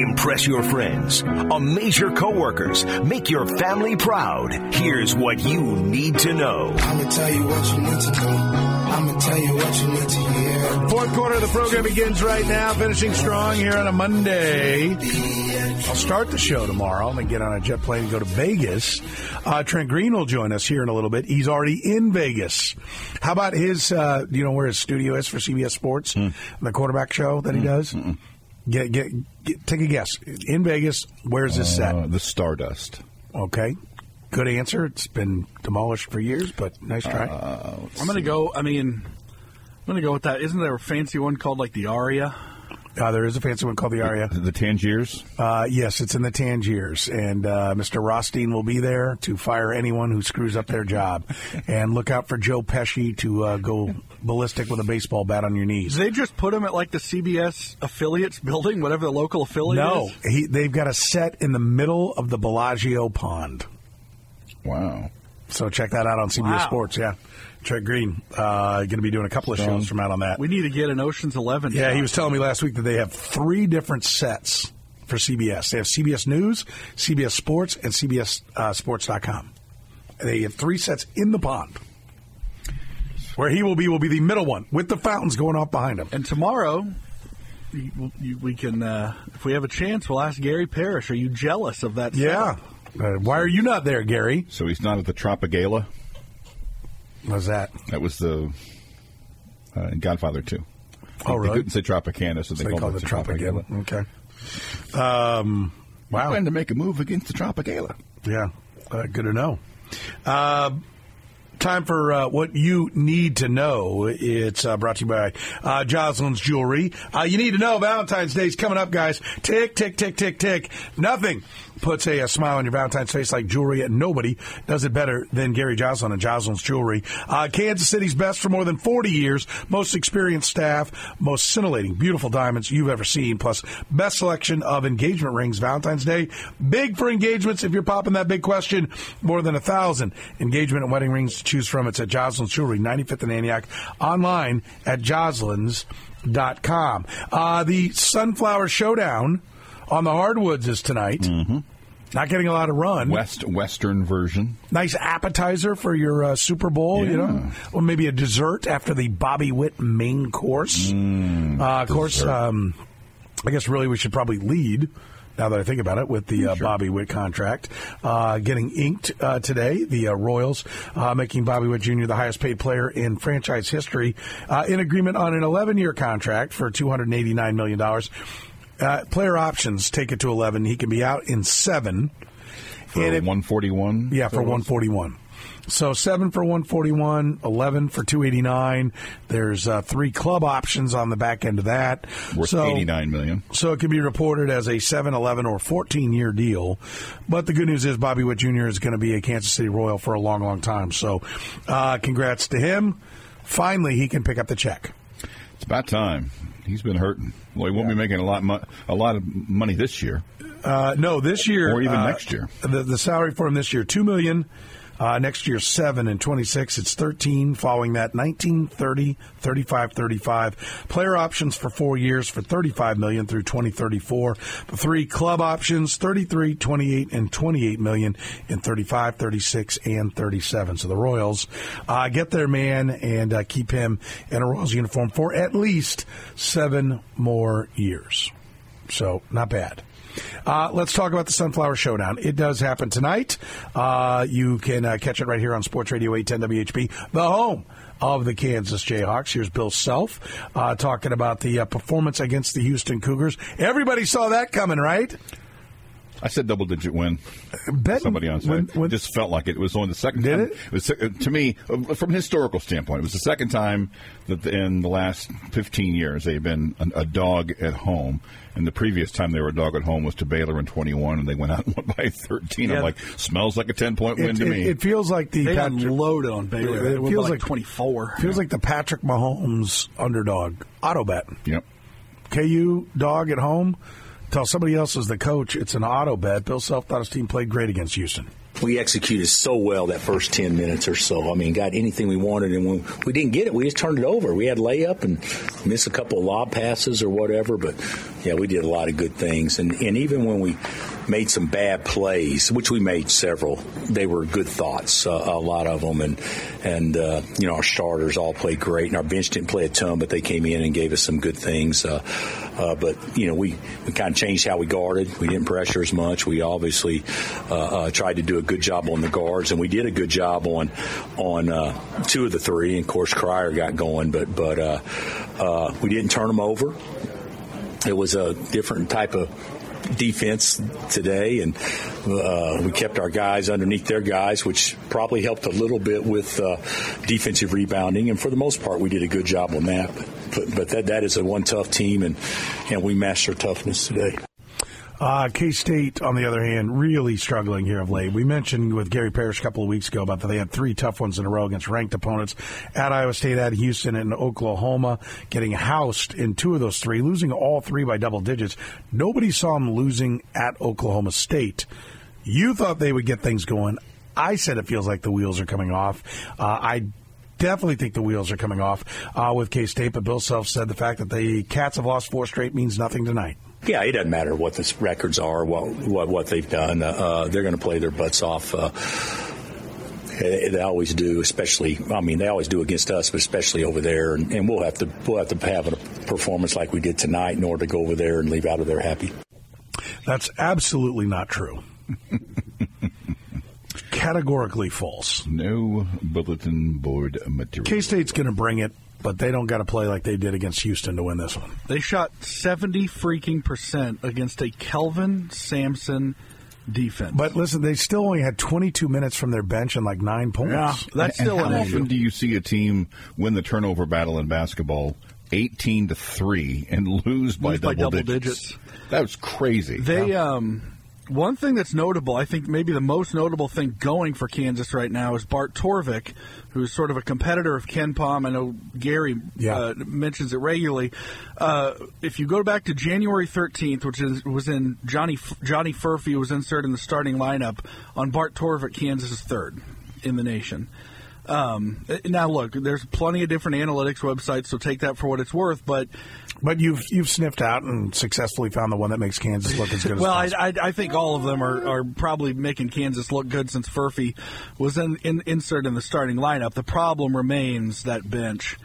Impress your friends, amaze your coworkers, make your family proud. Here's what you need to know. I'm going to tell you what you need to know. I'm going to tell you what you need to hear. Fourth quarter of the program begins right now, finishing strong here on a Monday. I'll start the show tomorrow. I'm going to get on a jet plane and go to Vegas. Trent Green will join us here in a little bit. He's already in Vegas. How about his, do you know where his studio is for CBS Sports, the quarterback show that he does? Take a guess. In Vegas, where's this set? The Stardust. Okay. Good answer. It's been demolished for years, but nice try. I'm going to go, I'm going to go with that. Isn't there a fancy one called, like, the Aria? There is a fancy one called the Aria. The Tangiers? Yes, it's in the Tangiers. And Mr. Rothstein will be there to fire anyone who screws up their job. And look out for Joe Pesci to go ballistic with a baseball bat on your knees. Did they just put him at, like, the CBS affiliates building, whatever the local affiliate is? No, they've got a set in the middle of the Bellagio pond. Wow. So check that out on CBS Sports, yeah. Trent Green, going to be doing a couple of shows from out on that. We need to get an Ocean's 11. Yeah, he was telling me last week that they have three different sets for CBS. They have CBS News, CBS Sports, and CBS Sports.com. And they have three sets in the pond. Where he will be the middle one with the fountains going off behind him. And tomorrow, we can, if we have a chance, we'll ask Gary Parrish, are you jealous of that setup? Yeah. Why are you not there, Gary? So he's not at the Tropicana? What was that? That was the Godfather 2. Oh, really? They couldn't say Tropicana, so they called it the Tropicana. Okay. Wow. We plan to make a move against the Tropicana. Yeah. Good to know. Time for what you need to know. It's brought to you by Joslin's Jewelry. You need to know Valentine's Day's coming up, guys. Tick, tick, tick, tick, tick. Nothing puts a smile on your Valentine's face like jewelry, and nobody does it better than Gary Joslin and Joslin's Jewelry. Kansas City's best for more than 40 years. Most experienced staff, most scintillating, beautiful diamonds you've ever seen, plus best selection of engagement rings. Valentine's Day, big for engagements. If you're popping that big question, more than 1,000 engagement and wedding rings to choose from. It's at Joslin's Jewelry, 95th and Antioch, online at joslins.com. The Sunflower Showdown on the hardwoods is tonight. Mm-hmm. Not getting a lot of run. Western version. Nice appetizer for your Super Bowl, you know. Or maybe a dessert after the Bobby Witt main course. Of course, I guess really we should probably lead, now that I think about it, with the Bobby Witt contract. Getting inked today, the Royals making Bobby Witt Jr. the highest paid player in franchise history in agreement on an 11-year contract for $289 million. Player options take it to 11. He can be out in 7. For 141? Yeah, for 141. So 7 for 141, 11 for 289. There's 3 club options on the back end of that. Worth $89 million. So it can be reported as a 7, 11, or 14-year deal. But the good news is Bobby Witt Jr. is going to be a Kansas City Royal for a long, long time. So congrats to him. Finally, he can pick up the check. It's about time. He's been hurting. Well, he won't be making a lot of money this year. No, this year or even next year. The salary for him this year $2 million. Next year $7 and $26. It's $13 following that. $19, $30, $35, $35. Player options for 4 years for $35 million through 2034. The 3 club options $33, $28, and $28 million in $35, $36, and $37. So the Royals get their man and keep him in a Royals uniform for at least 7 more years. So not bad. Let's talk about the Sunflower Showdown. It does happen tonight. You can catch it right here on Sports Radio 810 WHB, the home of the Kansas Jayhawks. Here's Bill Self talking about the performance against the Houston Cougars. Everybody saw that coming, right? I said double-digit win. Somebody on side. It just felt like it. It was only the second time. Did it? It was, to me, from a historical standpoint, it was the second time that in the last 15 years they've been a dog at home. And the previous time they were a dog at home was to Baylor in 21, and they went out and won by 13. Yeah. I'm like, smells like a 10-point win to me. It feels like the loaded on Baylor. It feels like 24. Feels like the Patrick Mahomes underdog auto bet. Yep. KU dog at home. Tell somebody else as the coach it's an auto bet. Bill Self thought his team played great against Houston. we executed so well that first 10 minutes or so. I mean, got anything we wanted, and when we didn't get it, we just turned it over. We had layup and missed a couple of lob passes or whatever, but, yeah, we did a lot of good things. And even when we made some bad plays, which we made several, they were good thoughts, a lot of them. And you know, our starters all played great, and our bench didn't play a ton, but they came in and gave us some good things. But, you know, we kind of changed how we guarded. We didn't pressure as much. We obviously tried to do a good job on the guards, and we did a good job on two of the three. And, of course, Cryer got going, but we didn't turn them over. It was a different type of defense today, and we kept our guys underneath their guys, which probably helped a little bit with defensive rebounding. And for the most part, we did a good job on that. But that is a one tough team, and we matched their toughness today. K-State, on the other hand, really struggling here of late. We mentioned with Gary Parrish a couple of weeks ago about that they had three tough ones in a row against ranked opponents at Iowa State, at Houston, and Oklahoma, getting housed in two of those three, losing all three by double digits. Nobody saw them losing at Oklahoma State. You thought they would get things going. I said it feels like the wheels are coming off. I definitely think the wheels are coming off with K-State, but Bill Self said the fact that the Cats have lost four straight means nothing tonight. Yeah, it doesn't matter what the records are, what they've done. They're going to play their butts off. They always do, especially. I mean, they always do against us, but especially over there. And we'll have to have a performance like we did tonight in order to go over there and leave out of there happy. That's absolutely not true. Categorically false. No bulletin board material. K-State's going to bring it. But they don't got to play like they did against Houston to win this one. They shot 70% against a Kelvin Sampson defense. But listen, they still only had 22 minutes from their bench and like 9 points. Yeah, that's still an issue. How often do you see a team win the turnover battle in basketball 18-3 and lose by double digits? That was crazy. One thing that's notable, I think maybe the most notable thing going for Kansas right now is Bart Torvik, who's sort of a competitor of Ken Pom. I know Gary mentions it regularly. If you go back to January 13th, which was in Johnny Furphy was inserted in the starting lineup on Bart Torvik, Kansas is third in the nation. Now, look, there's plenty of different analytics websites, so take that for what it's worth. But you've sniffed out and successfully found the one that makes Kansas look as good as possible. Well, I think all of them are probably making Kansas look good since Furphy was inserted in the starting lineup. The problem remains that bench.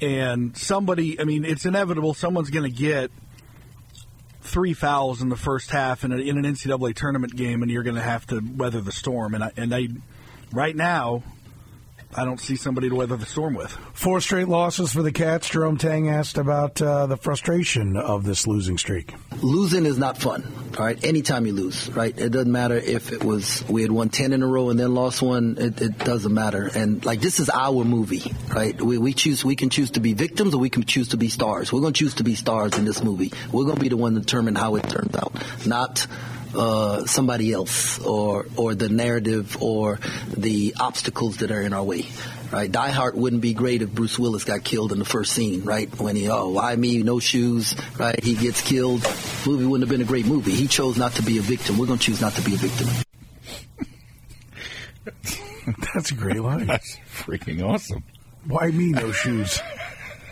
And somebody, I mean, it's inevitable someone's going to get three fouls in the first half in an NCAA tournament game, and you're going to have to weather the storm. And right now, I don't see somebody to weather the storm with. Four straight losses for the Cats. Jerome Tang asked about the frustration of this losing streak. Losing is not fun, all right? Anytime you lose, right? It doesn't matter if we had won 10 in a row and then lost one. It doesn't matter. And, like, this is our movie, right? We can choose to be victims or we can choose to be stars. We're going to choose to be stars in this movie. We're going to be the one to determine how it turns out, not somebody else or the narrative or the obstacles that are in our way, right? Die Hard wouldn't be great if Bruce Willis got killed in the first scene, right? When why me, no shoes, right? He gets killed. Movie wouldn't have been a great movie. He chose not to be a victim. We're going to choose not to be a victim. That's a great line. That's freaking awesome. Why me, no shoes?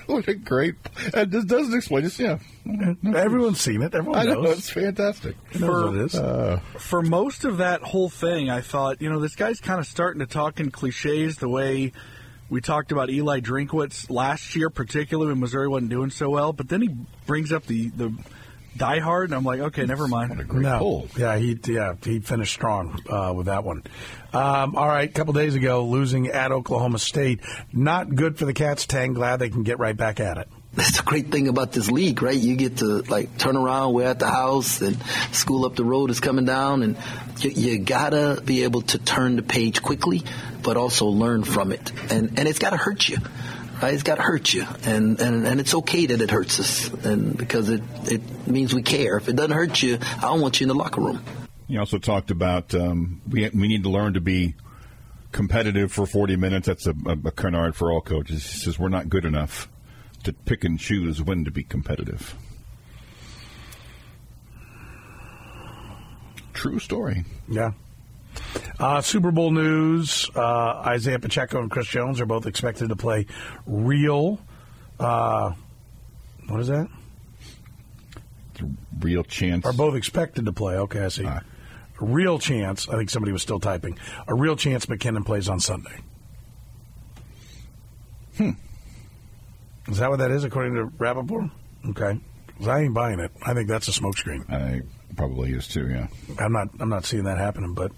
What a great! This doesn't explain it. Yeah, everyone's seen it. Everyone knows. I know, it's fantastic. For most of that whole thing, I thought, this guy's kind of starting to talk in cliches the way we talked about Eli Drinkwitz last year, particularly when Missouri wasn't doing so well. But then he brings up the Die Hard, and I'm like, okay, never mind. What a great pull. Yeah, he finished strong with that one. All right, a couple days ago, losing at Oklahoma State. Not good for the Cats. Tang, glad they can get right back at it. That's the great thing about this league, right? You get to, turn around. We're at the house, and school up the road is coming down. And you got to be able to turn the page quickly, but also learn from it. And it's got to hurt you. Right? It's got to hurt you, and it's okay that it hurts us, and because it means we care. If it doesn't hurt you, I don't want you in the locker room. You also talked about we need to learn to be competitive for 40 minutes. That's a canard for all coaches. He says we're not good enough to pick and choose when to be competitive. True story. Yeah. Super Bowl news, Isaiah Pacheco and Chris Jones are both expected to play real, what is that? Real chance. Are both expected to play. Okay, I see. A real chance. I think somebody was still typing. A real chance McKinnon plays on Sunday. Is that what that is, according to Rappaport? Okay. Because I ain't buying it. I think that's a smokescreen. I probably is too, yeah. I'm not seeing that happening, but...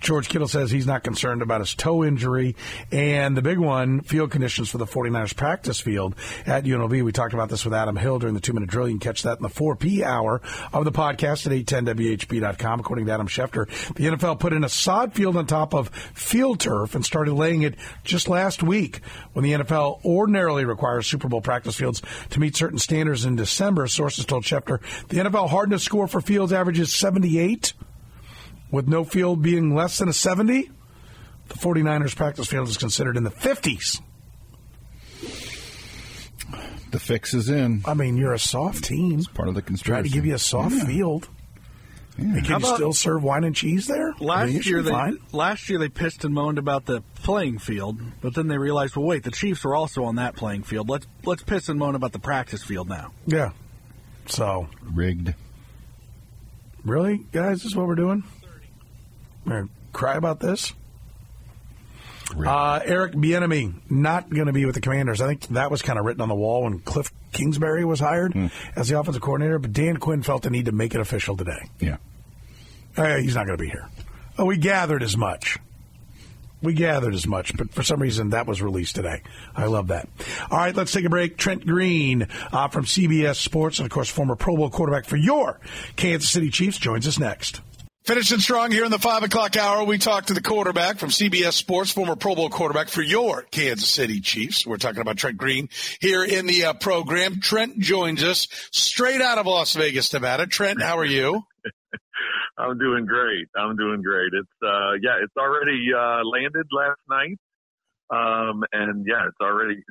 George Kittle says he's not concerned about his toe injury. And the big one, field conditions for the 49ers practice field at UNLV. We talked about this with Adam Hill during the 2-minute drill. You can catch that in the 4P hour of the podcast at 810whp.com. According to Adam Schefter, the NFL put in a sod field on top of field turf and started laying it just last week, when the NFL ordinarily requires Super Bowl practice fields to meet certain standards in December. Sources told Schefter the NFL hardness score for fields averages 78. With no field being less than a 70, the 49ers practice field is considered in the 50s. The fix is in. I mean, you're a soft team. It's part of the construction. Try to give you a soft field. Yeah. And can you still serve wine and cheese there? Last year they pissed and moaned about the playing field, but then they realized, well, wait, the Chiefs were also on that playing field. Let's piss and moan about the practice field now. Yeah. So. Rigged. Really, guys? This is what we're doing? We're going to cry about this? Really? Eric Bieniemy, not going to be with the Commanders. I think that was kind of written on the wall when Cliff Kingsbury was hired as the offensive coordinator, but Dan Quinn felt the need to make it official today. Yeah. He's not going to be here. Oh, we gathered as much. But for some reason that was released today. I love that. All right, let's take a break. Trent Green from CBS Sports and, of course, former Pro Bowl quarterback for your Kansas City Chiefs joins us next. Finishing strong here in the 5 o'clock hour, we talk to the quarterback from CBS Sports, former Pro Bowl quarterback for your Kansas City Chiefs. We're talking about Trent Green here in the program. Trent joins us straight out of Las Vegas, Nevada. Trent, how are you? I'm doing great. It's, it's already landed last night. And, it's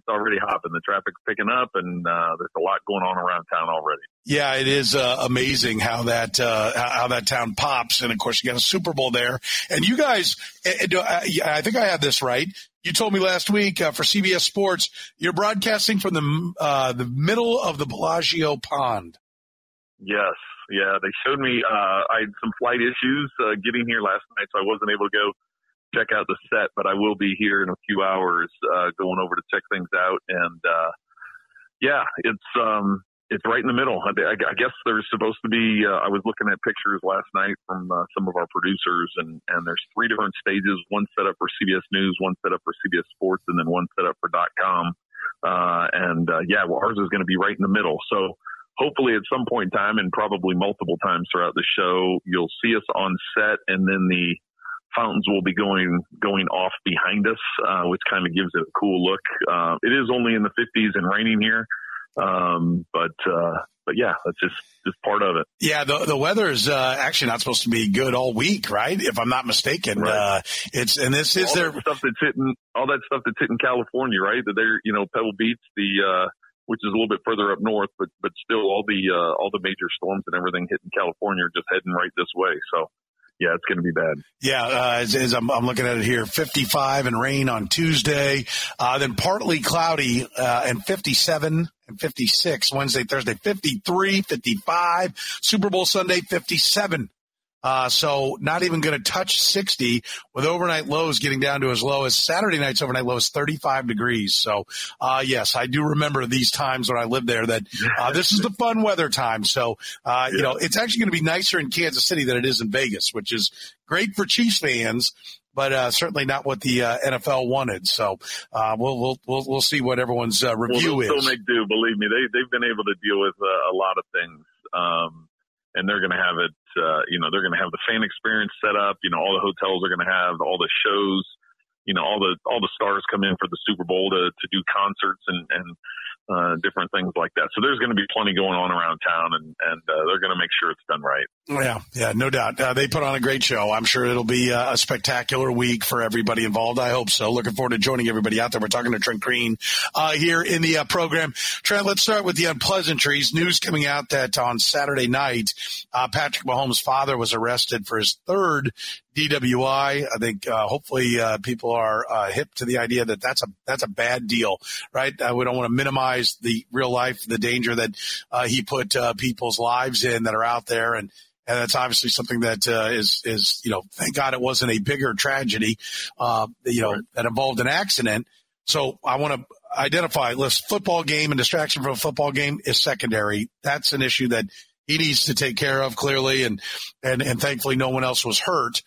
already hopping. The traffic's picking up, and there's a lot going on around town already. Yeah, it is amazing how that town pops. And, of course, you got a Super Bowl there. And you guys, I think I had this right. You told me last week for CBS Sports, you're broadcasting from the middle of the Bellagio pond. Yes. Yeah, they showed me I had some flight issues getting here last night, so I wasn't able to go check out the set, but I will be here in a few hours going over to check things out. And, it's right in the middle. I guess there's supposed to be I was looking at pictures last night from some of our producers, and there's three different stages, one set up for CBS News, one set up for CBS Sports, and then one set up for .com. Ours is going to be right in the middle. So hopefully at some point in time, and probably multiple times throughout the show, you'll see us on set, and then the fountains will be going off behind us, which kind of gives it a cool look. It is only in the 50s and raining here, but that's just part of it. Yeah, the weather is actually not supposed to be good all week, right? If I'm not mistaken, right. All that stuff that's hitting California, right? That they're Pebble Beach, which is a little bit further up north, but still all the major storms and everything hitting California are just heading right this way, so. Yeah, it's going to be bad. Yeah, as I'm looking at it here, 55 and rain on Tuesday, then partly cloudy and 57 and 56 Wednesday, Thursday, 53, 55, Super Bowl Sunday, 57. So not even going to touch 60, with overnight lows getting down to as low as Saturday night's overnight low is 35 degrees. So, yes, I do remember these times when I lived there that this is the fun weather time. So, it's actually going to be nicer in Kansas City than it is in Vegas, which is great for Chiefs fans, but certainly not what the NFL wanted. So we'll see what everyone's review is. They'll still make do. Believe me, they've been able to deal with a lot of things. And they're going to have it, they're going to have the fan experience set up. All the hotels are going to have all the shows, all the stars come in for the Super Bowl to do concerts and different things like that. So there's going to be plenty going on around town, and they're going to make sure it's done right. Yeah, no doubt. They put on a great show. I'm sure it'll be a spectacular week for everybody involved. I hope so. Looking forward to joining everybody out there. We're talking to Trent Green here in the program. Trent, let's start with the unpleasantries. News coming out that on Saturday night, Patrick Mahomes' father was arrested for his third DWI. I think hopefully people are hip to the idea that that's a bad deal, right? We don't want to minimize the real life, the danger that he put people's lives in that are out there, and that's obviously something that is thank God it wasn't a bigger tragedy, that involved an accident. So I want to identify this football game and distraction from a football game is secondary. That's an issue that he needs to take care of clearly, and thankfully no one else was hurt.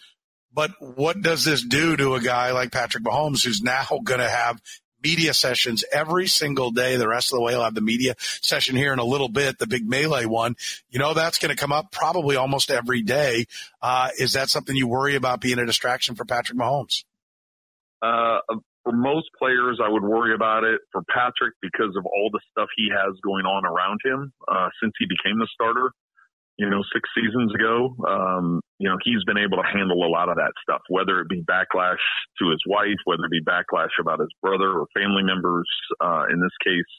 But what does this do to a guy like Patrick Mahomes, who's now going to have media sessions every single day? The rest of the way, I'll have the media session here in a little bit, the big melee one. That's going to come up probably almost every day. Is that something you worry about being a distraction for Patrick Mahomes? For most players, I would worry about it. For Patrick, because of all the stuff he has going on around him since he became the starter, 6 seasons ago, he's been able to handle a lot of that stuff, whether it be backlash to his wife, whether it be backlash about his brother or family members. In this case,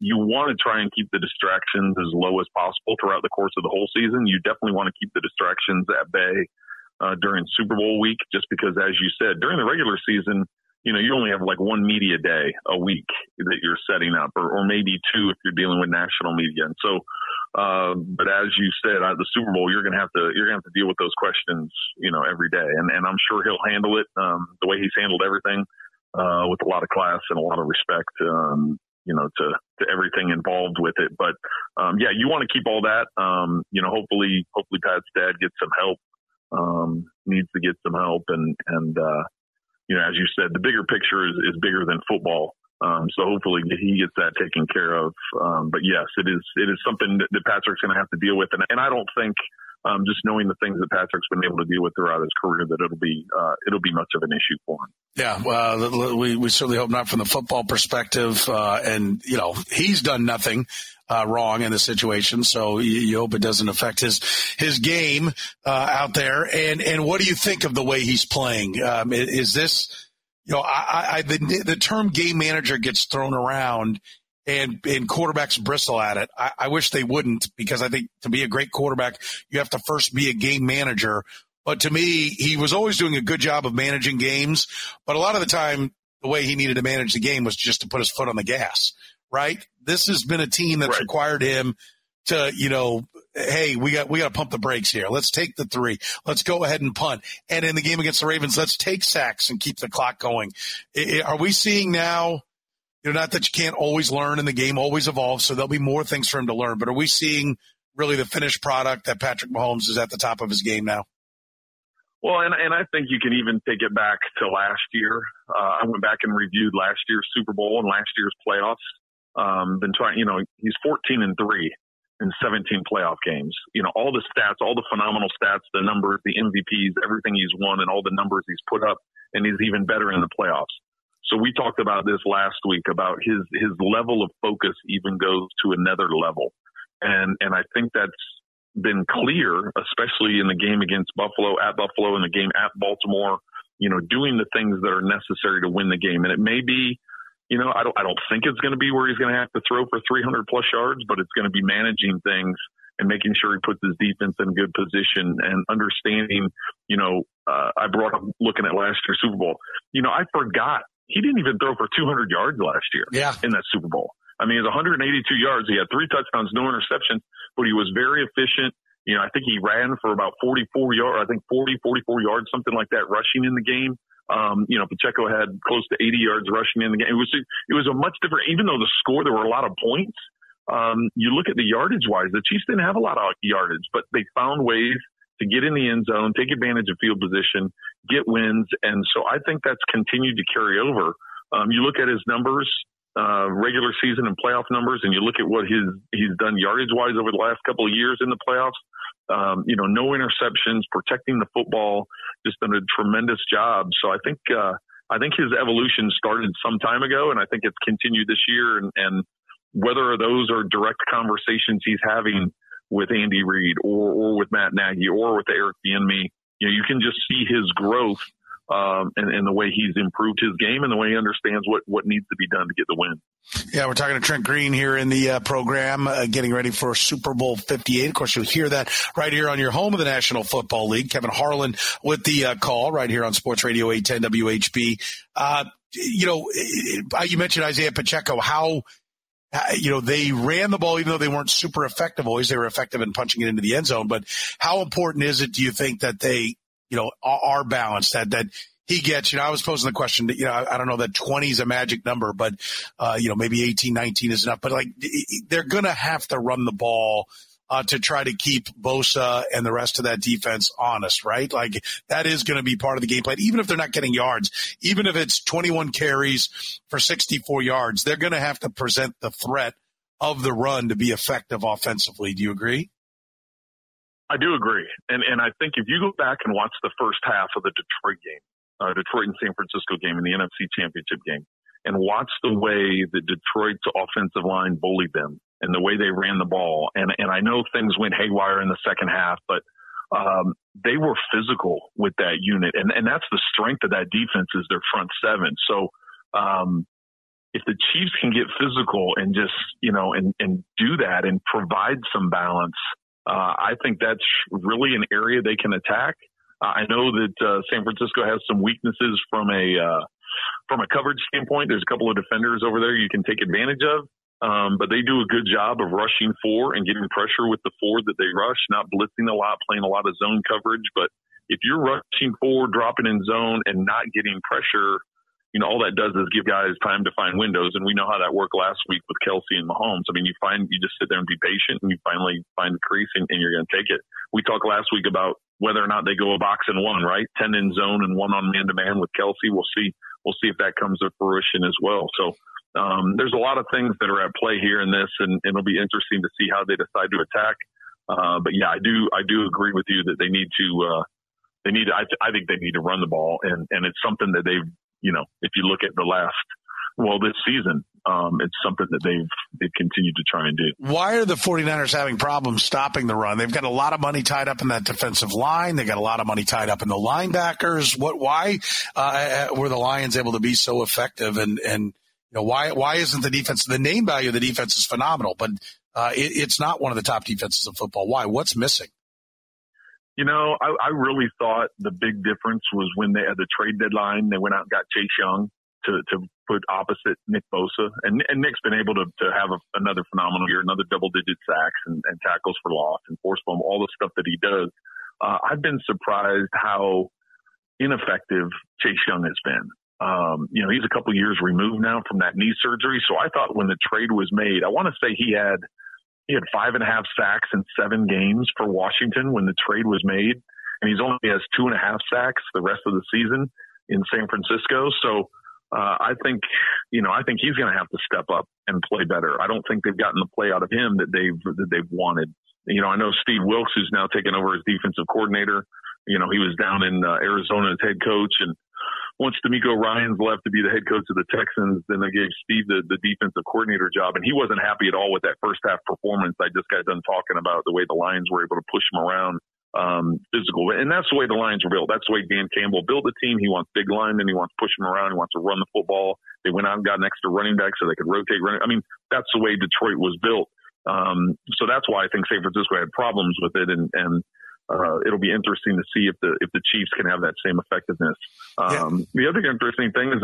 you want to try and keep the distractions as low as possible throughout the course of the whole season. You definitely want to keep the distractions at bay during Super Bowl week, just because, as you said, during the regular season, you only have like one media day a week that you're setting up, or maybe two if you're dealing with national media. And so, but as you said, at the Super Bowl, you're gonna have to deal with those questions, every day. And I'm sure he'll handle it the way he's handled everything, with a lot of class and a lot of respect, to everything involved with it. But yeah, you want to keep all that. Hopefully Pat's dad gets some help, needs to get some help, and as you said, the bigger picture is bigger than football. So hopefully he gets that taken care of. But yes, it is something that Patrick's going to have to deal with. And I don't think, just knowing the things that Patrick's been able to deal with throughout his career, that it'll be much of an issue for him. Yeah, well, we certainly hope not from the football perspective. He's done nothing wrong in the situation, so you hope it doesn't affect his game out there. And what do you think of the way he's playing? Is this, the term game manager gets thrown around, and quarterbacks bristle at it. I wish they wouldn't, because I think to be a great quarterback, you have to first be a game manager. But to me, he was always doing a good job of managing games. But a lot of the time, the way he needed to manage the game was just to put his foot on the gas, right? This has been a team that's required him to, hey, we got to pump the brakes here. Let's take the three. Let's go ahead and punt. And in the game against the Ravens, let's take sacks and keep the clock going. Are we seeing now, not that you can't always learn and the game always evolves, so there'll be more things for him to learn, but are we seeing really the finished product that Patrick Mahomes is at the top of his game now? Well, and I think you can even take it back to last year. I went back and reviewed last year's Super Bowl and last year's playoffs. He's 14-3 in 17 playoff games. All the stats, all the phenomenal stats, the numbers, the MVPs, everything he's won, and all the numbers he's put up, and he's even better in the playoffs. So we talked about this last week about his level of focus even goes to another level. And I think that's been clear, especially in the game against Buffalo, in the game at Baltimore, doing the things that are necessary to win the game. And it may be, I don't think it's going to be where he's going to have to throw for 300 plus yards, but it's going to be managing things and making sure he puts his defense in good position and understanding, I brought up looking at last year's Super Bowl. I forgot he didn't even throw for 200 yards last year in that Super Bowl. I mean, it was 182 yards. He had 3 touchdowns, no interceptions, but he was very efficient. I think he ran for about 44 yards, something like that, rushing in the game. Pacheco had close to 80 yards rushing in the game. It was a much different, even though the score, there were a lot of points. You look at the yardage-wise, the Chiefs didn't have a lot of yardage, but they found ways to get in the end zone, take advantage of field position, get wins. And so I think that's continued to carry over. You look at his numbers, regular season and playoff numbers, and you look at what he's done yardage-wise over the last couple of years in the playoffs, no interceptions, protecting the football, just done a tremendous job. So I think his evolution started some time ago, and I think it's continued this year. And whether those are direct conversations he's having with Andy Reid or with Matt Nagy or with Eric Bieniemy. You know, you can just see his growth and the way he's improved his game and the way he understands what needs to be done to get the win. Yeah, we're talking to Trent Green here in the program, getting ready for Super Bowl 58. Of course, you'll hear that right here on your home of the National Football League. Kevin Harlan with the call right here on Sports Radio 810 WHB. You know, you mentioned Isaiah Pacheco, how – you know, they ran the ball, even though they weren't super effective always. They were effective in punching it into the end zone. But how important is it, do you think, that they, you know, are balanced, that he gets, you know, I was posing the question that, you know, I don't know that 20 is a magic number, but, you know, maybe 18, 19 is enough. But, like, they're going to have to run the ball to try to keep Bosa and the rest of that defense honest, right? Like, that is going to be part of the game plan. Even if they're not getting yards, even if it's 21 carries for 64 yards, they're going to have to present the threat of the run to be effective offensively. Do you agree? I do agree. And I think if you go back and watch the first half of the Detroit game, Detroit and San Francisco game in the NFC Championship game, and watch the way that Detroit's offensive line bullied them and the way they ran the ball. And I know things went haywire in the second half, but they were physical with that unit. And that's the strength of that defense, is their front seven. So if the Chiefs can get physical and just, you know, and do that and provide some balance, I think that's really an area they can attack. I know that San Francisco has some weaknesses from a coverage standpoint. There's a couple of defenders over there you can take advantage of. But they do a good job of rushing four and getting pressure with the four that they rush, not blitzing a lot, playing a lot of zone coverage. But if you're rushing four, dropping in zone and not getting pressure, you know, all that does is give guys time to find windows. And we know how that worked last week with Kelsey and Mahomes. I mean, you just sit there and be patient, and you finally find the crease and you're going to take it. We talked last week about whether or not they go a box and one, right? 10 in zone and one on man to man with Kelsey. We'll see if that comes to fruition as well. So, there's a lot of things that are at play here in this, and it'll be interesting to see how they decide to attack. But yeah, I do agree with you that I think they need to run the ball, and it's something that they've, you know, if you look at this season, it's something that they've continued to try and do. Why are the 49ers having problems stopping the run? They've got a lot of money tied up in that defensive line. They got a lot of money tied up in the linebackers. Why were the Lions able to be so effective and you know, why isn't the defense – the name value of the defense is phenomenal, but it's not one of the top defenses in football. Why? What's missing? You know, I really thought the big difference was when they had the trade deadline, they went out and got Chase Young to put opposite Nick Bosa. And Nick's been able to have another phenomenal year, another double-digit sacks and tackles for loss and force fumble, all the stuff that he does. I've been surprised how ineffective Chase Young has been. You know, he's a couple years removed now from that knee surgery. So I thought when the trade was made, I want to say he had 5.5 sacks in 7 games for Washington when the trade was made. And he's only has 2.5 sacks the rest of the season in San Francisco. So I think he's going to have to step up and play better. I don't think they've gotten the play out of him that they've wanted. You know, I know Steve Wilkes, who's now taken over as defensive coordinator. You know, he was down in Arizona as head coach, and once DeMeco Ryans left to be the head coach of the Texans, then they gave Steve the defensive coordinator job, and he wasn't happy at all with that first half performance. I just got done talking about the way the Lions were able to push him around physical. And that's the way the Lions were built. That's the way Dan Campbell built the team. He wants big linemen. He wants to push him around. He wants to run the football. They went out and got an extra running back so they could rotate running. I mean, that's the way Detroit was built. So that's why I think San Francisco had problems with it, and it'll be interesting to see if the Chiefs can have that same effectiveness. The other interesting thing is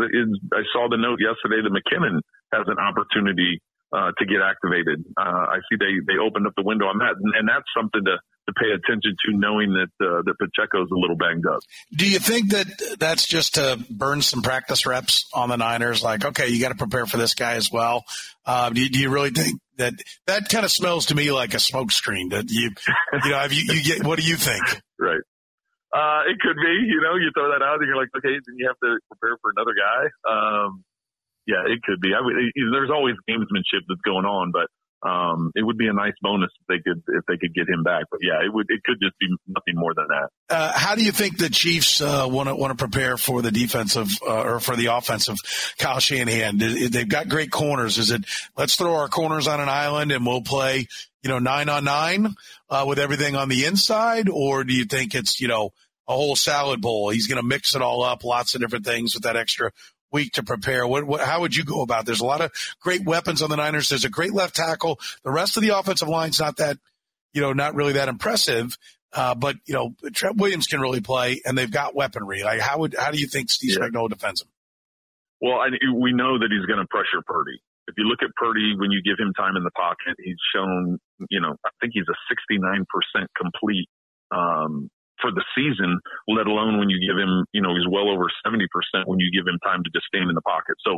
I saw the note yesterday that McKinnon has an opportunity to get activated. I see they opened up the window on that, and that's something to pay attention to, knowing that Pacheco's a little banged up. Do you think that's just to burn some practice reps on the Niners? Like, okay, you got to prepare for this guy as well. Do you really think that kind of smells to me like a smokescreen? That you know, you get, what do you think? Right. It could be. You know, you throw that out, and you're like, okay, then you have to prepare for another guy. Yeah, it could be. There's always gamesmanship that's going on, but It would be a nice bonus if they could get him back. But yeah, it could just be nothing more than that. How do you think the Chiefs want to prepare for the offensive Kyle Shanahan? They've got great corners. Is it let's throw our corners on an island and we'll play 9-on-9 with everything on the inside, or do you think it's a whole salad bowl? He's going to mix it all up, lots of different things with that extra week to prepare. How would you go about it? There's a lot of great weapons on the Niners. There's a great left tackle. The rest of the offensive line's not that, not really that impressive. But Trent Williams can really play, and they've got weaponry. Like how do you think Steve Spagnuolo defends him? Well, we know that he's going to pressure Purdy. If you look at Purdy, when you give him time in the pocket, he's shown, I think he's a 69% complete for the season, let alone when you give him, he's well over 70% when you give him time to just stand in the pocket. So,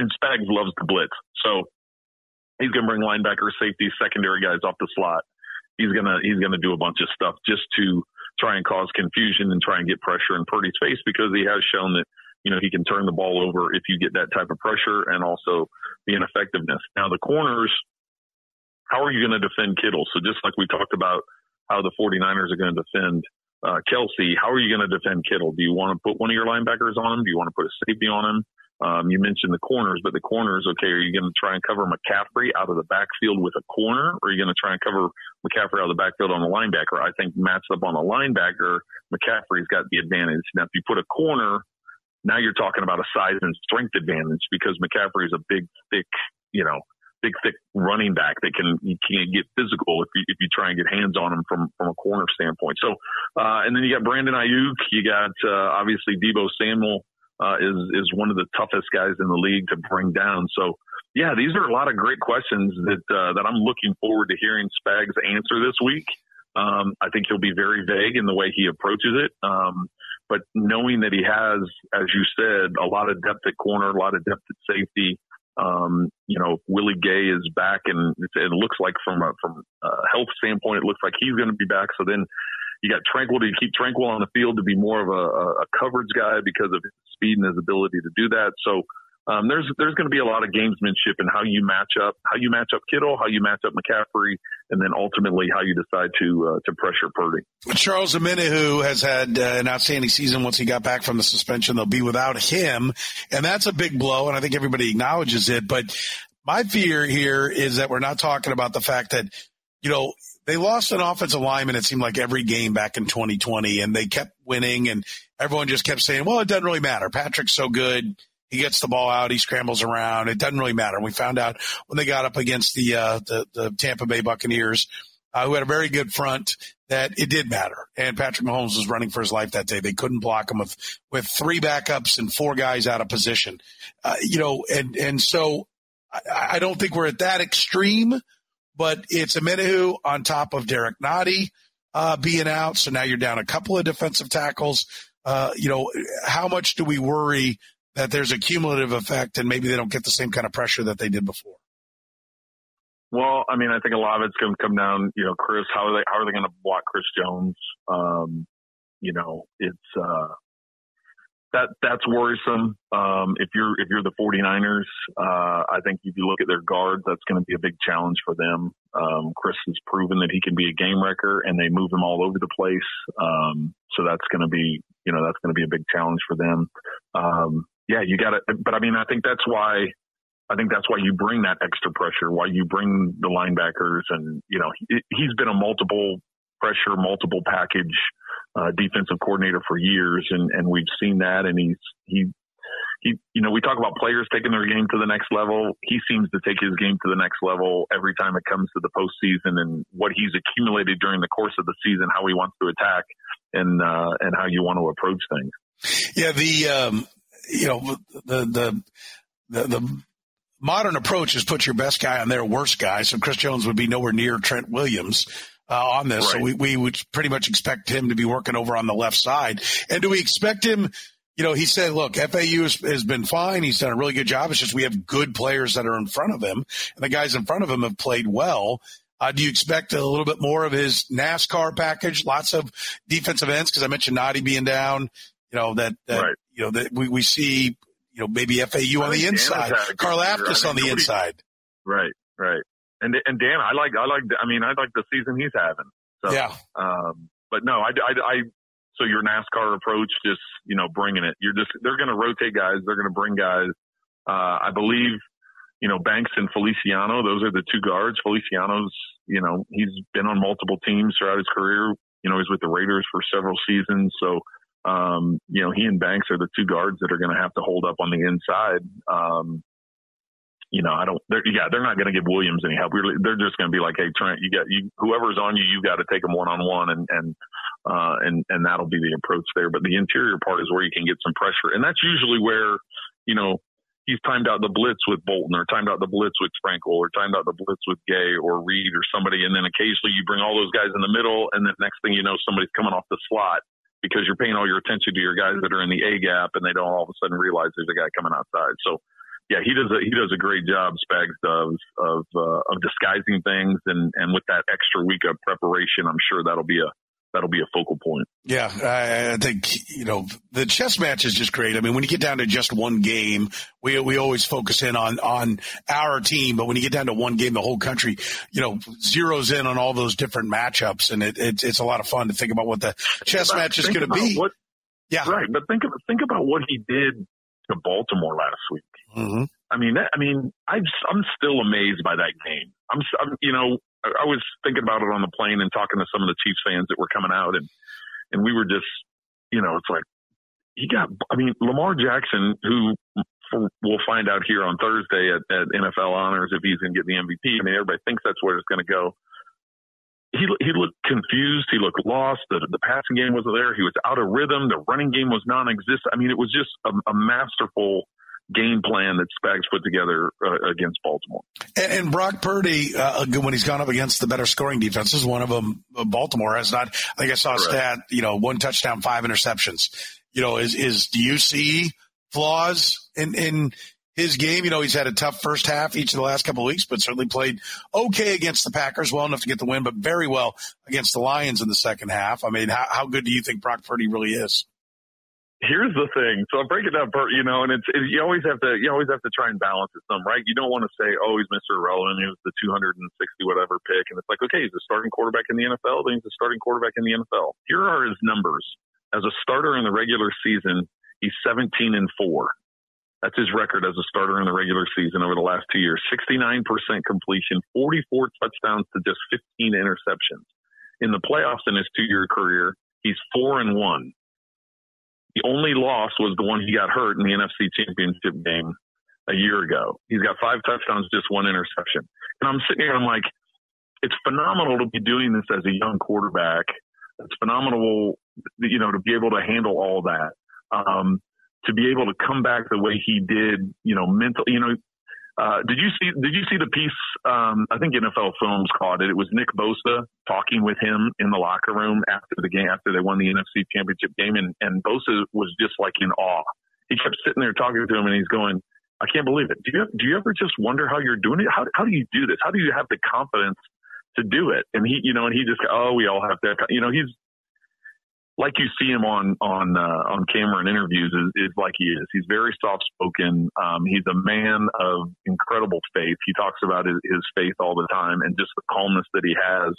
and Spags loves the blitz. So he's going to bring linebackers, safety, secondary guys off the slot. He's going to do a bunch of stuff just to try and cause confusion and try and get pressure in Purdy's face, because he has shown that, he can turn the ball over if you get that type of pressure, and also the ineffectiveness. Now the corners, how are you going to defend Kittle? So just like we talked about how the 49ers are going to defend Kelsey, how are you going to defend Kittle? Do you want to put one of your linebackers on him? Do you want to put a safety on him? You mentioned the corners, but the corners, okay, are you going to try and cover McCaffrey out of the backfield with a corner, or are you going to try and cover McCaffrey out of the backfield on a linebacker? I think matched up on a linebacker, McCaffrey's got the advantage. Now, if you put a corner, now you're talking about a size and strength advantage, because McCaffrey is a big, thick, big, thick running back that can't get physical if you try and get hands on him from a corner standpoint. So, and then you got Brandon Ayuk. You got, obviously Deebo Samuel, is one of the toughest guys in the league to bring down. So yeah, these are a lot of great questions that I'm looking forward to hearing Spags answer this week. I think he'll be very vague in the way he approaches it. But knowing that he has, as you said, a lot of depth at corner, a lot of depth at safety. Willie Gay is back, and it looks like from a health standpoint, it looks like he's going to be back. So then you got Tranquil. Do you keep Tranquil on the field to be more of a coverage guy because of his speed and his ability to do that? So there's going to be a lot of gamesmanship in how you match up Kittle, how you match up McCaffrey, and then ultimately how you decide to pressure Purdy. Charles Omenihu has had an outstanding season. Once he got back from the suspension, they'll be without him, and that's a big blow, and I think everybody acknowledges it. But my fear here is that we're not talking about the fact that, they lost an offensive lineman, it seemed like, every game back in 2020, and they kept winning, and everyone just kept saying, well, it doesn't really matter. Patrick's so good. He gets the ball out. He scrambles around. It doesn't really matter. We found out when they got up against the Tampa Bay Buccaneers, who had a very good front, that it did matter. And Patrick Mahomes was running for his life that day. They couldn't block him with three backups and four guys out of position. So I don't think we're at that extreme, but it's Omenihu on top of Derek Noddy being out. So now you're down a couple of defensive tackles. How much do we worry that there's a cumulative effect and maybe they don't get the same kind of pressure that they did before? Well, I think a lot of it's going to come down, Chris, how are they going to block Chris Jones? That's worrisome. If you're the 49ers, I think if you look at their guards, that's going to be a big challenge for them. Chris has proven that he can be a game wrecker, and they move him all over the place. So that's going to be, that's going to be a big challenge for them. You got it. But I think that's why you bring that extra pressure, why you bring the linebackers, and, he's been a multiple pressure, multiple package defensive coordinator for years. And we've seen that. And he we talk about players taking their game to the next level. He seems to take his game to the next level every time it comes to the postseason, and what he's accumulated during the course of the season, how he wants to attack and how you want to approach things. Yeah, the modern approach is put your best guy on their worst guy. So Chris Jones would be nowhere near Trent Williams on this. Right. So we would pretty much expect him to be working over on the left side. And do we expect him? He said, look, FAU has been fine. He's done a really good job. It's just we have good players that are in front of him, and the guys in front of him have played well. Do you expect a little bit more of his NASCAR package? Lots of defensive ends, because I mentioned Noddy being down. Right. That we see, maybe FAU on the inside, Karlaftis on the inside. Right. And Dan, I like the season he's having. So, yeah. But no, so your NASCAR approach, just, you know, bringing it. They're going to rotate guys. They're going to bring guys. I believe, you know, Banks and Feliciano, those are the two guards. Feliciano's, you know, he's been on multiple teams throughout his career. You know, he's with the Raiders for several seasons. So, you know, he and Banks are the two guards that are going to have to hold up on the inside. You know, they're not going to give Williams any help. They're just going to be like, hey, Trent, whoever's on you, you got to take them one-on-one and that'll be the approach there. But the interior part is where you can get some pressure. And that's usually where, you know, he's timed out the blitz with Bolton or timed out the blitz with Tranquil or timed out the blitz with Gay or Reed or somebody. And then occasionally you bring all those guys in the middle. And then next thing you know, somebody's coming off the slot because you're paying all your attention to your guys that are in the A gap and they don't all of a sudden realize there's a guy coming outside. So, yeah, he does a great job, Spags, of disguising things, and with that extra week of preparation, I'm sure that'll be a focal point. Yeah, I think, you know, the chess match is just great. I mean, when you get down to just one game, we always focus in on our team, but when you get down to one game, the whole country, you know, zeroes in on all those different matchups, and it's a lot of fun to think about what the chess match is going to be. Yeah, right. But think about what he did to Baltimore last week. Mm-hmm. I'm still amazed by that game. I was thinking about it on the plane and talking to some of the Chiefs fans that were coming out, and we were just, you know, it's like Lamar Jackson, who we'll find out here on Thursday at NFL Honors if he's going to get the MVP. I mean, everybody thinks that's where it's going to go. He looked confused. He looked lost. The passing game wasn't there. He was out of rhythm. The running game was non-existent. I mean, it was just a masterful game plan that Spags put together against Baltimore. And Brock Purdy, when he's gone up against the better scoring defenses, one of them, Baltimore, has not. I think I saw a stat, you know, 1 touchdown, 5 interceptions. You know, do you see flaws in his game? You know, he's had a tough first half each of the last couple of weeks, but certainly played okay against the Packers, well enough to get the win, but very well against the Lions in the second half. I mean, how good do you think Brock Purdy really is? Here's the thing. So I'm breaking down, you know, and it's you always have to try and balance it some, right? You don't want to say, oh, he's Mr. Irrelevant. He was the 260 whatever pick, and it's like, okay, he's a starting quarterback in the NFL. Then he's a starting quarterback in the NFL. Here are his numbers as a starter in the regular season. He's 17-4. That's his record as a starter in the regular season over the last 2 years. 69% completion, 44 touchdowns to just 15 interceptions. In the playoffs in his 2-year career, he's 4-1. The only loss was the one he got hurt in the NFC Championship game a year ago. He's got 5 touchdowns, just 1 interception. And I'm sitting here and I'm like, it's phenomenal to be doing this as a young quarterback. It's phenomenal, you know, to be able to handle all that, to be able to come back the way he did, you know, mentally. You know, did you see the piece? I think NFL Films caught it. It was Nick Bosa talking with him in the locker room after the game, after they won the NFC Championship game, and Bosa was just like in awe. He kept sitting there talking to him, and he's going, "I can't believe it. Do you ever just wonder how you're doing it? How do you do this? How do you have the confidence to do it?" And he just, "Oh, we all have that." You know, he's like you see him on camera in interviews is like he is. He's very soft-spoken. He's a man of incredible faith. He talks about his faith all the time and just the calmness that he has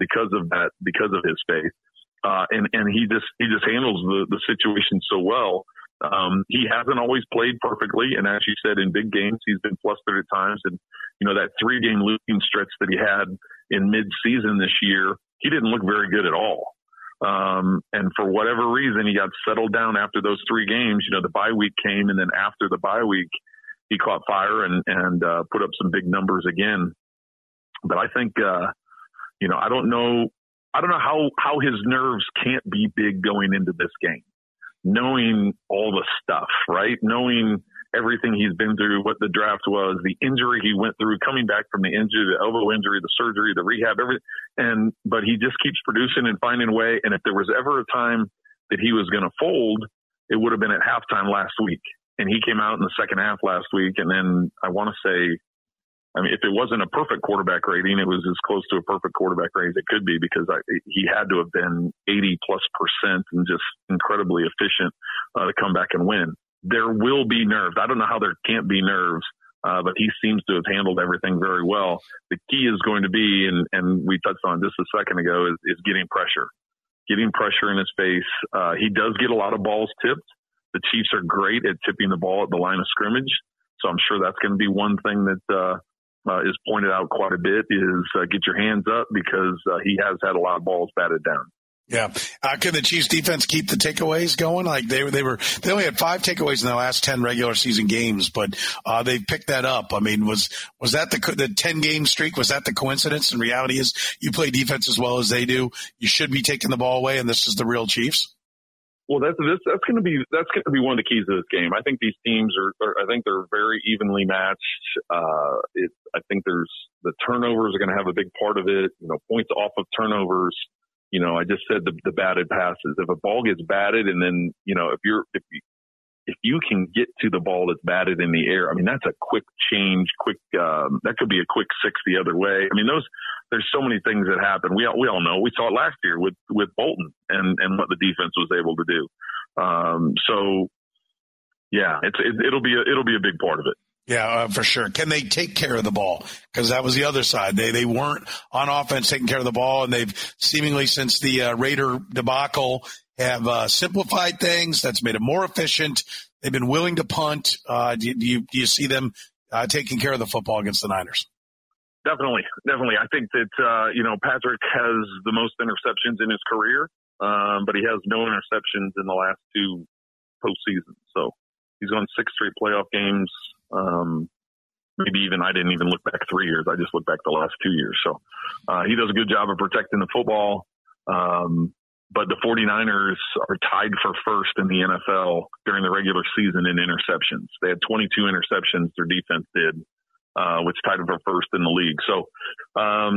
because of his faith. And he just handles the situation so well. He hasn't always played perfectly. And as you said, in big games, he's been flustered at times. And, you know, that 3-game losing stretch that he had in mid-season this year, he didn't look very good at all. And for whatever reason, he got settled down after those 3 games. You know, the bye week came, and then after the bye week, he caught fire and put up some big numbers again. But I think, you know, I don't know how his nerves can't be big going into this game, knowing all the stuff, right? Knowing everything he's been through, what the draft was, the injury he went through, coming back from the injury, the elbow injury, the surgery, the rehab, everything. But he just keeps producing and finding a way. And if there was ever a time that he was going to fold, it would have been at halftime last week. And he came out in the second half last week. And then I want to say, I mean, if it wasn't a perfect quarterback rating, it was as close to a perfect quarterback rating as it could be, because he had to have been 80+% and just incredibly efficient to come back and win. There will be nerves. I don't know how there can't be nerves But he seems to have handled everything very well. The key is going to be, and we touched on this a second ago, is getting pressure in his face. He does get a lot of balls tipped. The Chiefs are great at tipping the ball at the line of scrimmage. So I'm sure that's going to be one thing that is pointed out quite a bit is get your hands up because he has had a lot of balls batted down. Yeah. Could the Chiefs defense keep the takeaways going? Like they only had 5 takeaways in their last 10 regular season games, but they picked that up. I mean, was that the 10 game streak? Was that the coincidence? And reality is you play defense as well as they do. You should be taking the ball away. And this is the real Chiefs. Well, that's going to be one of the keys of this game. I think these teams I think they're very evenly matched. I think the turnovers are going to have a big part of it, points off of turnovers. I just said the batted passes. If a ball gets batted and then, if you can get to the ball that's batted in the air, I mean, that's a quick change, that could be a quick 6 the other way. I mean, there's so many things that happen. We all know. We saw it last year with Bolton and what the defense was able to do. So yeah, it'll be a big part of it. Yeah, for sure. Can they take care of the ball? Because that was the other side. They weren't on offense taking care of the ball, and they've seemingly since the Raider debacle have simplified things. That's made it more efficient. They've been willing to punt. Do you see them taking care of the football against the Niners? Definitely. I think that Patrick has the most interceptions in his career, but he has no interceptions in the last 2 postseasons. So he's won 6 straight playoff games. I didn't even look back 3 years. I just looked back the last 2 years. So he does a good job of protecting the football. But the 49ers are tied for first in the NFL during the regular season in interceptions. They had 22 interceptions their defense did, which tied for first in the league. So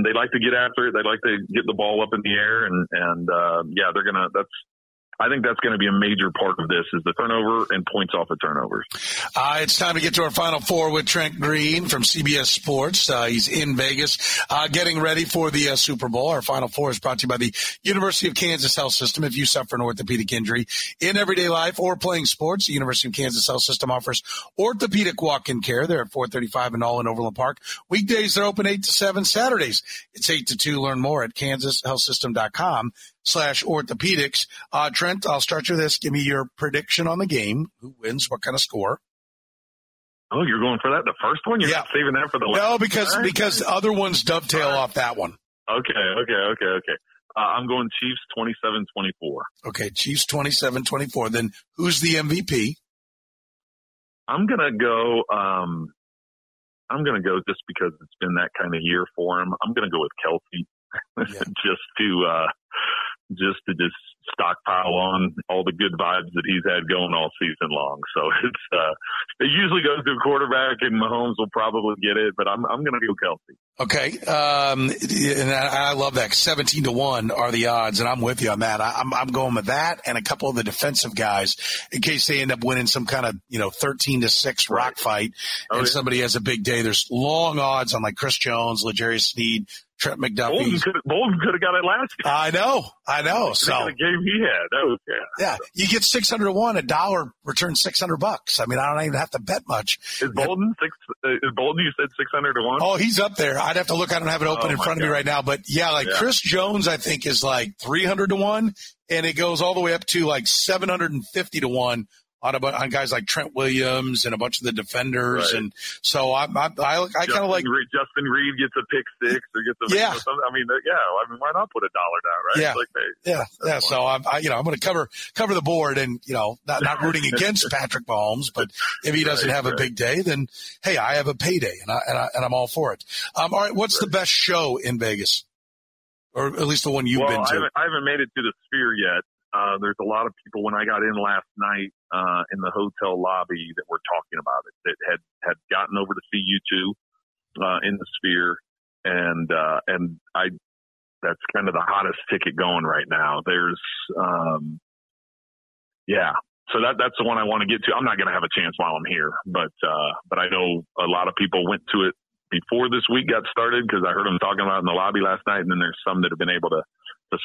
they like to get after it. They like to get the ball up in the air. And they're going to – I think that's going to be a major part of this is the turnover and points off of turnovers. It's time to get to our Final Four with Trent Green from CBS Sports. He's in Vegas getting ready for the Super Bowl. Our Final Four is brought to you by the University of Kansas Health System. If you suffer an orthopedic injury in everyday life or playing sports, the University of Kansas Health System offers orthopedic walk-in care. They're at 435 in Olin Overland Park. Weekdays, they're open 8 to 7. Saturdays, it's 8 to 2. Learn more at kansashealthsystem.com/orthopedics. Trent, I'll start you with this. Give me your prediction on the game. Who wins? What kind of score? Oh, you're going for that? The first one? You're not saving that for the last? No, because other ones dovetail off that one. Okay. I'm going Chiefs 27-24. Okay, Chiefs 27-24. Then who's the MVP? I'm going to go just because it's been that kind of year for him. I'm going to go with Kelsey. Yeah. just to stockpile on all the good vibes that he's had going all season long. So it usually goes to a quarterback, and Mahomes will probably get it, but I'm going to go Kelsey. Okay, and I love that. 17-1 are the odds, and I'm with you on that. I'm going with that and a couple of the defensive guys in case they end up winning some kind of 13-6 rock fight, somebody has a big day. There's long odds on like Chris Jones, L'Jarius Sneed, Trent McDuffie. Bolton could have got it last year. I know. So the game he had. Yeah. You get 600 to 1, $1 returns $600. I mean, I don't even have to bet much. Is Bolton? You said 600 to 1. Oh, he's up there. I'd have to look. I don't have it open in front of me right now, but Chris Jones, I think is like 300 to 1, and it goes all the way up to like 750 to 1 on guys like Trent Williams and a bunch of the defenders. Right. And so I kind of like Justin Reed gets a pick 6 or gets a something. I mean, why not put $1 down, right? Yeah. That's so I'm going to cover the board and, not rooting against Patrick Mahomes, but if he doesn't have a big day, then hey, I have a payday and I'm all for it. All right. What's the best show in Vegas, or at least the one you've been to? I haven't made it to the Sphere yet. There's a lot of people when I got in last night in the hotel lobby that were talking about it, that had gotten over to see you two in the Sphere, and I that's kind of the hottest ticket going right now. There's so that's the one I want to get to. I'm not going to have a chance while I'm here, but I know a lot of people went to it before this week got started because I heard them talking about it in the lobby last night, and then there's some that have been able to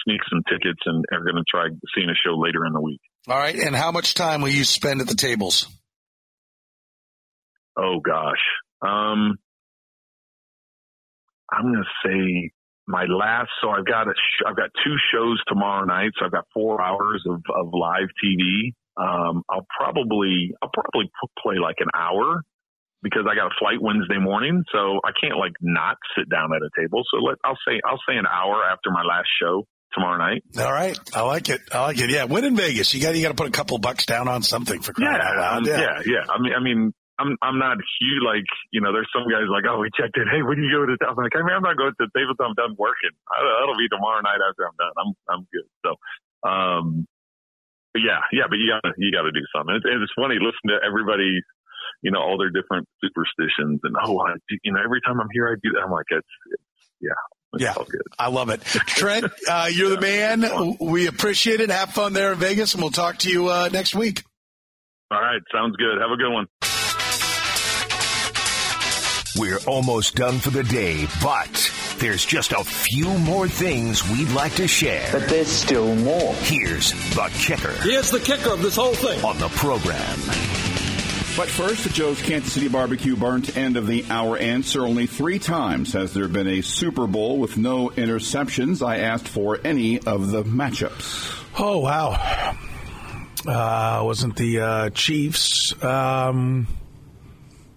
sneak some tickets and are going to try seeing a show later in the week. All right. And how much time will you spend at the tables? Oh gosh. I'm going to say my last. So I've got two shows tomorrow night. So I've got 4 hours of live TV. I'll probably play like an hour because I got a flight Wednesday morning. So I can't like not sit down at a table. So I'll say an hour after my last show tomorrow night. All right. I like it. Yeah. Win in Vegas. You got to put a couple bucks down on something for crying out loud. Yeah. I mean, I'm not huge, like, you know, there's some guys like, oh, we checked in. Hey, when do you go to the table? I'm like, I mean, I'm not going to the table until I'm done working. That'll be tomorrow night after I'm done. I'm good. So, but you gotta do something. It's funny listening to everybody, you know, all their different superstitions and, every time I'm here, I do that. I'm like, it's yeah, I love it. Trent, you're the man. We appreciate it. Have fun there in Vegas, and we'll talk to you next week. All right. Sounds good. Have a good one. We're almost done for the day, but there's just a few more things we'd like to share. But there's still more. Here's the kicker. Here's the kicker of this whole thing. On the program. But first, the Joe's Kansas City Barbecue burnt end of the hour answer. Only 3 times has there been a Super Bowl with no interceptions. I asked for any of the matchups. Oh, wow. Wasn't the Chiefs...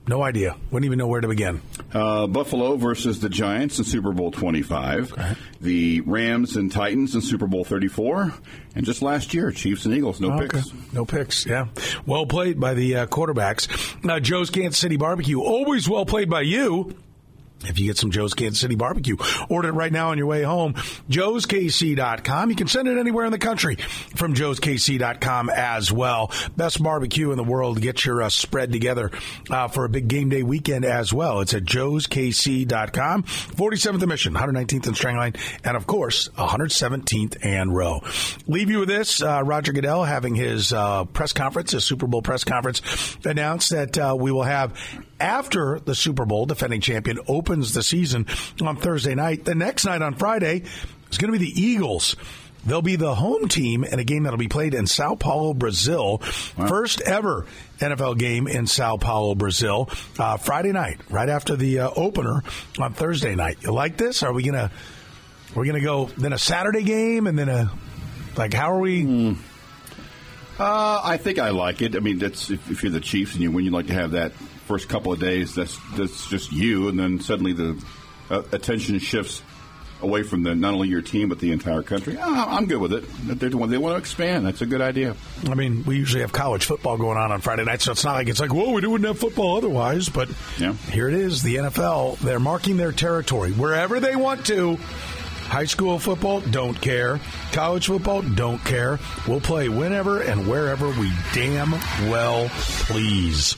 No idea. Wouldn't even know where to begin. Buffalo versus the Giants in Super Bowl 25. Okay. The Rams and Titans in Super Bowl 34. And just last year, Chiefs and Eagles. No picks. No picks, yeah. Well played by the quarterbacks. Joe's Kansas City Barbecue. Always well played by you. If you get some Joe's Kansas City Barbecue, order it right now on your way home. Joe'sKC.com. You can send it anywhere in the country from Joe'sKC.com as well. Best barbecue in the world. Get your spread together for a big game day weekend as well. It's at Joe'sKC.com. 47th and Mission, 119th and Strangline, and, of course, 117th and Row. Leave you with this. Roger Goodell having his press conference, his Super Bowl press conference, announced that we will have, after the Super Bowl, defending champion opens the season on Thursday night. The next night on Friday is going to be the Eagles. They'll be the home team in a game that'll be played in Sao Paulo, Brazil. Wow. First ever NFL game in Sao Paulo, Brazil. Friday night, right after the opener on Thursday night. You like this? Are we gonna? We're gonna go then a Saturday game and then a like? How are we? I think I like it. I mean, that's if you're the Chiefs and you win, you'd like to have that. First couple of days, that's just you, and then suddenly the attention shifts away from not only your team but the entire country. I'm good with it. They want to expand. That's a good idea. I mean, we usually have college football going on Friday night, so it's not like it's like, whoa, we wouldn't have football otherwise. But yeah. Here it is, the NFL. They're marking their territory wherever they want to. High school football, don't care. College football, don't care. We'll play whenever and wherever we damn well please.